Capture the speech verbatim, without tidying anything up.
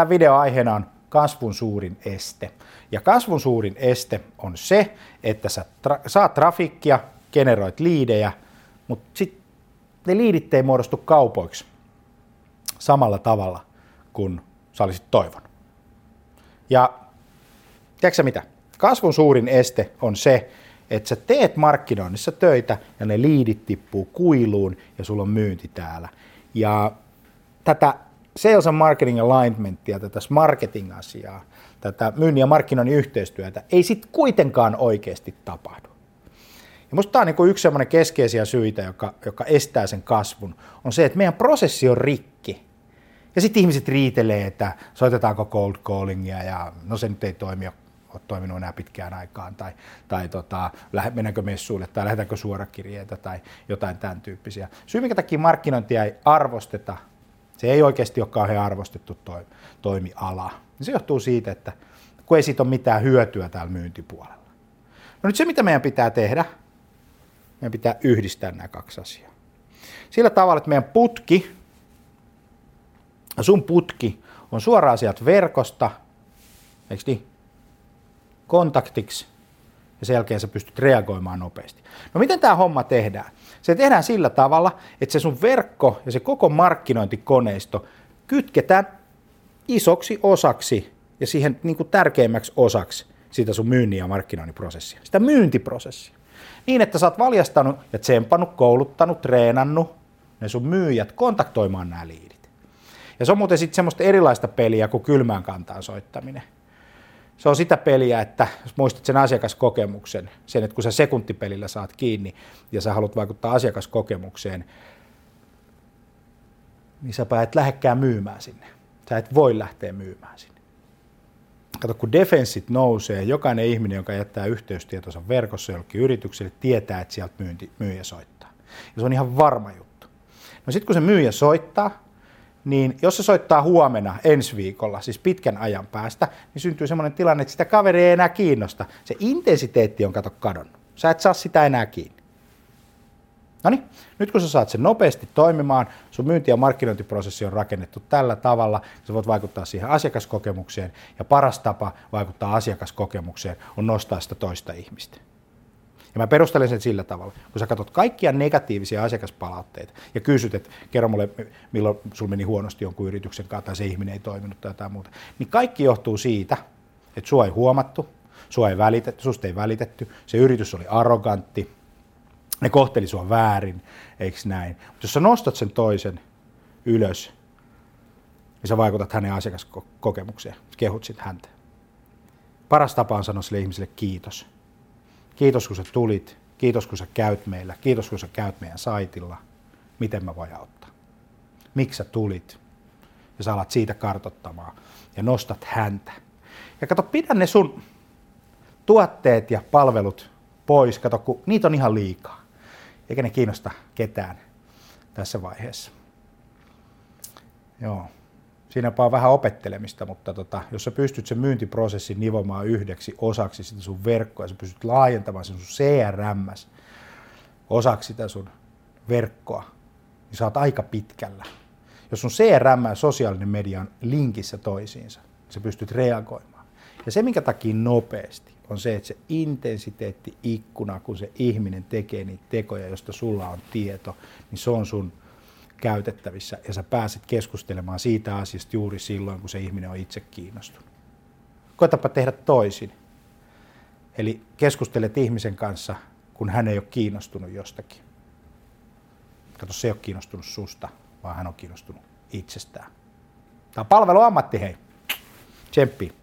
Tämän videon aiheena on kasvun suurin este. Ja kasvun suurin este on se, että sä tra- saat trafiikkia, generoit liidejä, mutta sitten ne liidit ei muodostu kaupoiksi samalla tavalla kuin sä olisit toivonut. Ja tiedätkö sä mitä? Kasvun suurin este on se, että sä teet markkinoinnissa töitä ja ne liidit tippuu kuiluun ja sulla on myynti täällä. Ja tätä sales and marketing alignmentia, tätä marketing-asiaa, tätä myynnin ja markkinoinnin yhteistyötä ei sit kuitenkaan oikeasti tapahdu. Ja musta tää on niinku yksi semmoinen keskeisiä syitä, joka, joka estää sen kasvun, on se, että meidän prosessi on rikki. Ja sitten ihmiset riitelee, että soitetaanko cold callingia ja no se nyt ei toimi, ole toiminut enää pitkään aikaan, tai, tai tota, mennäänkö messuille, tai lähdetäänkö suorakirjeitä, tai jotain tämän tyyppisiä. Syy, minkä takia markkinointia ei arvosteta, se ei oikeasti ole kauhean arvostettu toi, toimiala. Se johtuu siitä, että kun ei siitä ole mitään hyötyä täällä myyntipuolella. No nyt se, mitä meidän pitää tehdä, meidän pitää yhdistää nämä kaksi asiaa. Sillä tavalla, että meidän putki, sun putki on suoraan sieltä verkosta, eikö niin, kontaktiksi, ja sen jälkeen sä pystyt reagoimaan nopeasti. No miten tämä homma tehdään? Se tehdään sillä tavalla, että se sun verkko ja se koko markkinointikoneisto kytketään isoksi osaksi ja siihen niin kuin tärkeimmäksi osaksi siitä sun myynnin ja markkinoinnin prosessia, sitä myyntiprosessia. Niin, että sä oot valjastanut ja tsempannut, kouluttanut, treenannut ne sun myyjät kontaktoimaan nämä liidit. Ja se on muuten sitten semmoista erilaista peliä kuin kylmään kantaan soittaminen. Se on sitä peliä, että jos muistat sen asiakaskokemuksen, sen, että kun sä sekuntipelillä saat kiinni ja sä haluat vaikuttaa asiakaskokemukseen, niin säpä et lähdekään myymään sinne. Sä et voi lähteä myymään sinne. Kato, kun defenssit nousee, jokainen ihminen, joka jättää yhteystietonsa verkossa jollekin yritykselle, tietää, että sieltä myynti, myyjä soittaa. Ja se on ihan varma juttu. No sit kun se myyjä soittaa, niin jos se soittaa huomenna, ensi viikolla, siis pitkän ajan päästä, niin syntyy semmoinen tilanne, että sitä kaveria ei enää kiinnosta. Se intensiteetti on kato kadonnut. Sä et saa sitä enää kiinni. Noniin, nyt kun sä saat sen nopeasti toimimaan, sun myynti- ja markkinointiprosessi on rakennettu tällä tavalla, sä voit vaikuttaa siihen asiakaskokemukseen, ja paras tapa vaikuttaa asiakaskokemukseen on nostaa sitä toista ihmistä. Ja mä perustelen sen sillä tavalla, kun sä katsot kaikkia negatiivisia asiakaspalautteita ja kysyt, että kerro mulle, milloin sulla meni huonosti jonkun yrityksen kanssa tai se ihminen ei toiminut tai jotain muuta, niin kaikki johtuu siitä, että sua ei huomattu, sua ei välitetty, susta ei välitetty, se yritys oli arrogantti, ne kohteli sua väärin, eiks näin. Mutta jos sä nostat sen toisen ylös, niin sä vaikutat hänen asiakaskokemukseen, kehut sit häntä. Paras tapa on sanoa sille ihmiselle kiitos. Kiitos, kun sä tulit. Kiitos, kun sä käyt meillä. Kiitos, kun sä käyt meidän saitilla. Miten mä voin auttaa? Miksi sä tulit? Ja sä alat siitä kartoittamaan ja nostat häntä. Ja kato, pidä ne sun tuotteet ja palvelut pois. Kato, kun niitä on ihan liikaa. Eikä ne kiinnosta ketään tässä vaiheessa. Joo. Siinäpä on vähän opettelemista, mutta tota, jos sä pystyt sen myyntiprosessin nivomaan yhdeksi osaksi sitä sun verkkoa, ja sä pystyt laajentamaan sen sun C R M:s osaksi sitä sun verkkoa, niin sä oot aika pitkällä. Jos sun C R M ja sosiaalinen media on linkissä toisiinsa, niin sä pystyt reagoimaan. Ja se, minkä takia nopeasti, on se, että se intensiteetti-ikkuna, kun se ihminen tekee niitä tekoja, josta sulla on tieto, niin se on sun käytettävissä ja sä pääset keskustelemaan siitä asiasta juuri silloin, kun se ihminen on itse kiinnostunut. Koetapa tehdä toisin. Eli keskustelet ihmisen kanssa, kun hän ei ole kiinnostunut jostakin. Kato, se ei ole kiinnostunut susta, vaan hän on kiinnostunut itsestään. Tämä on palveluammatti, hei. Tsemppi.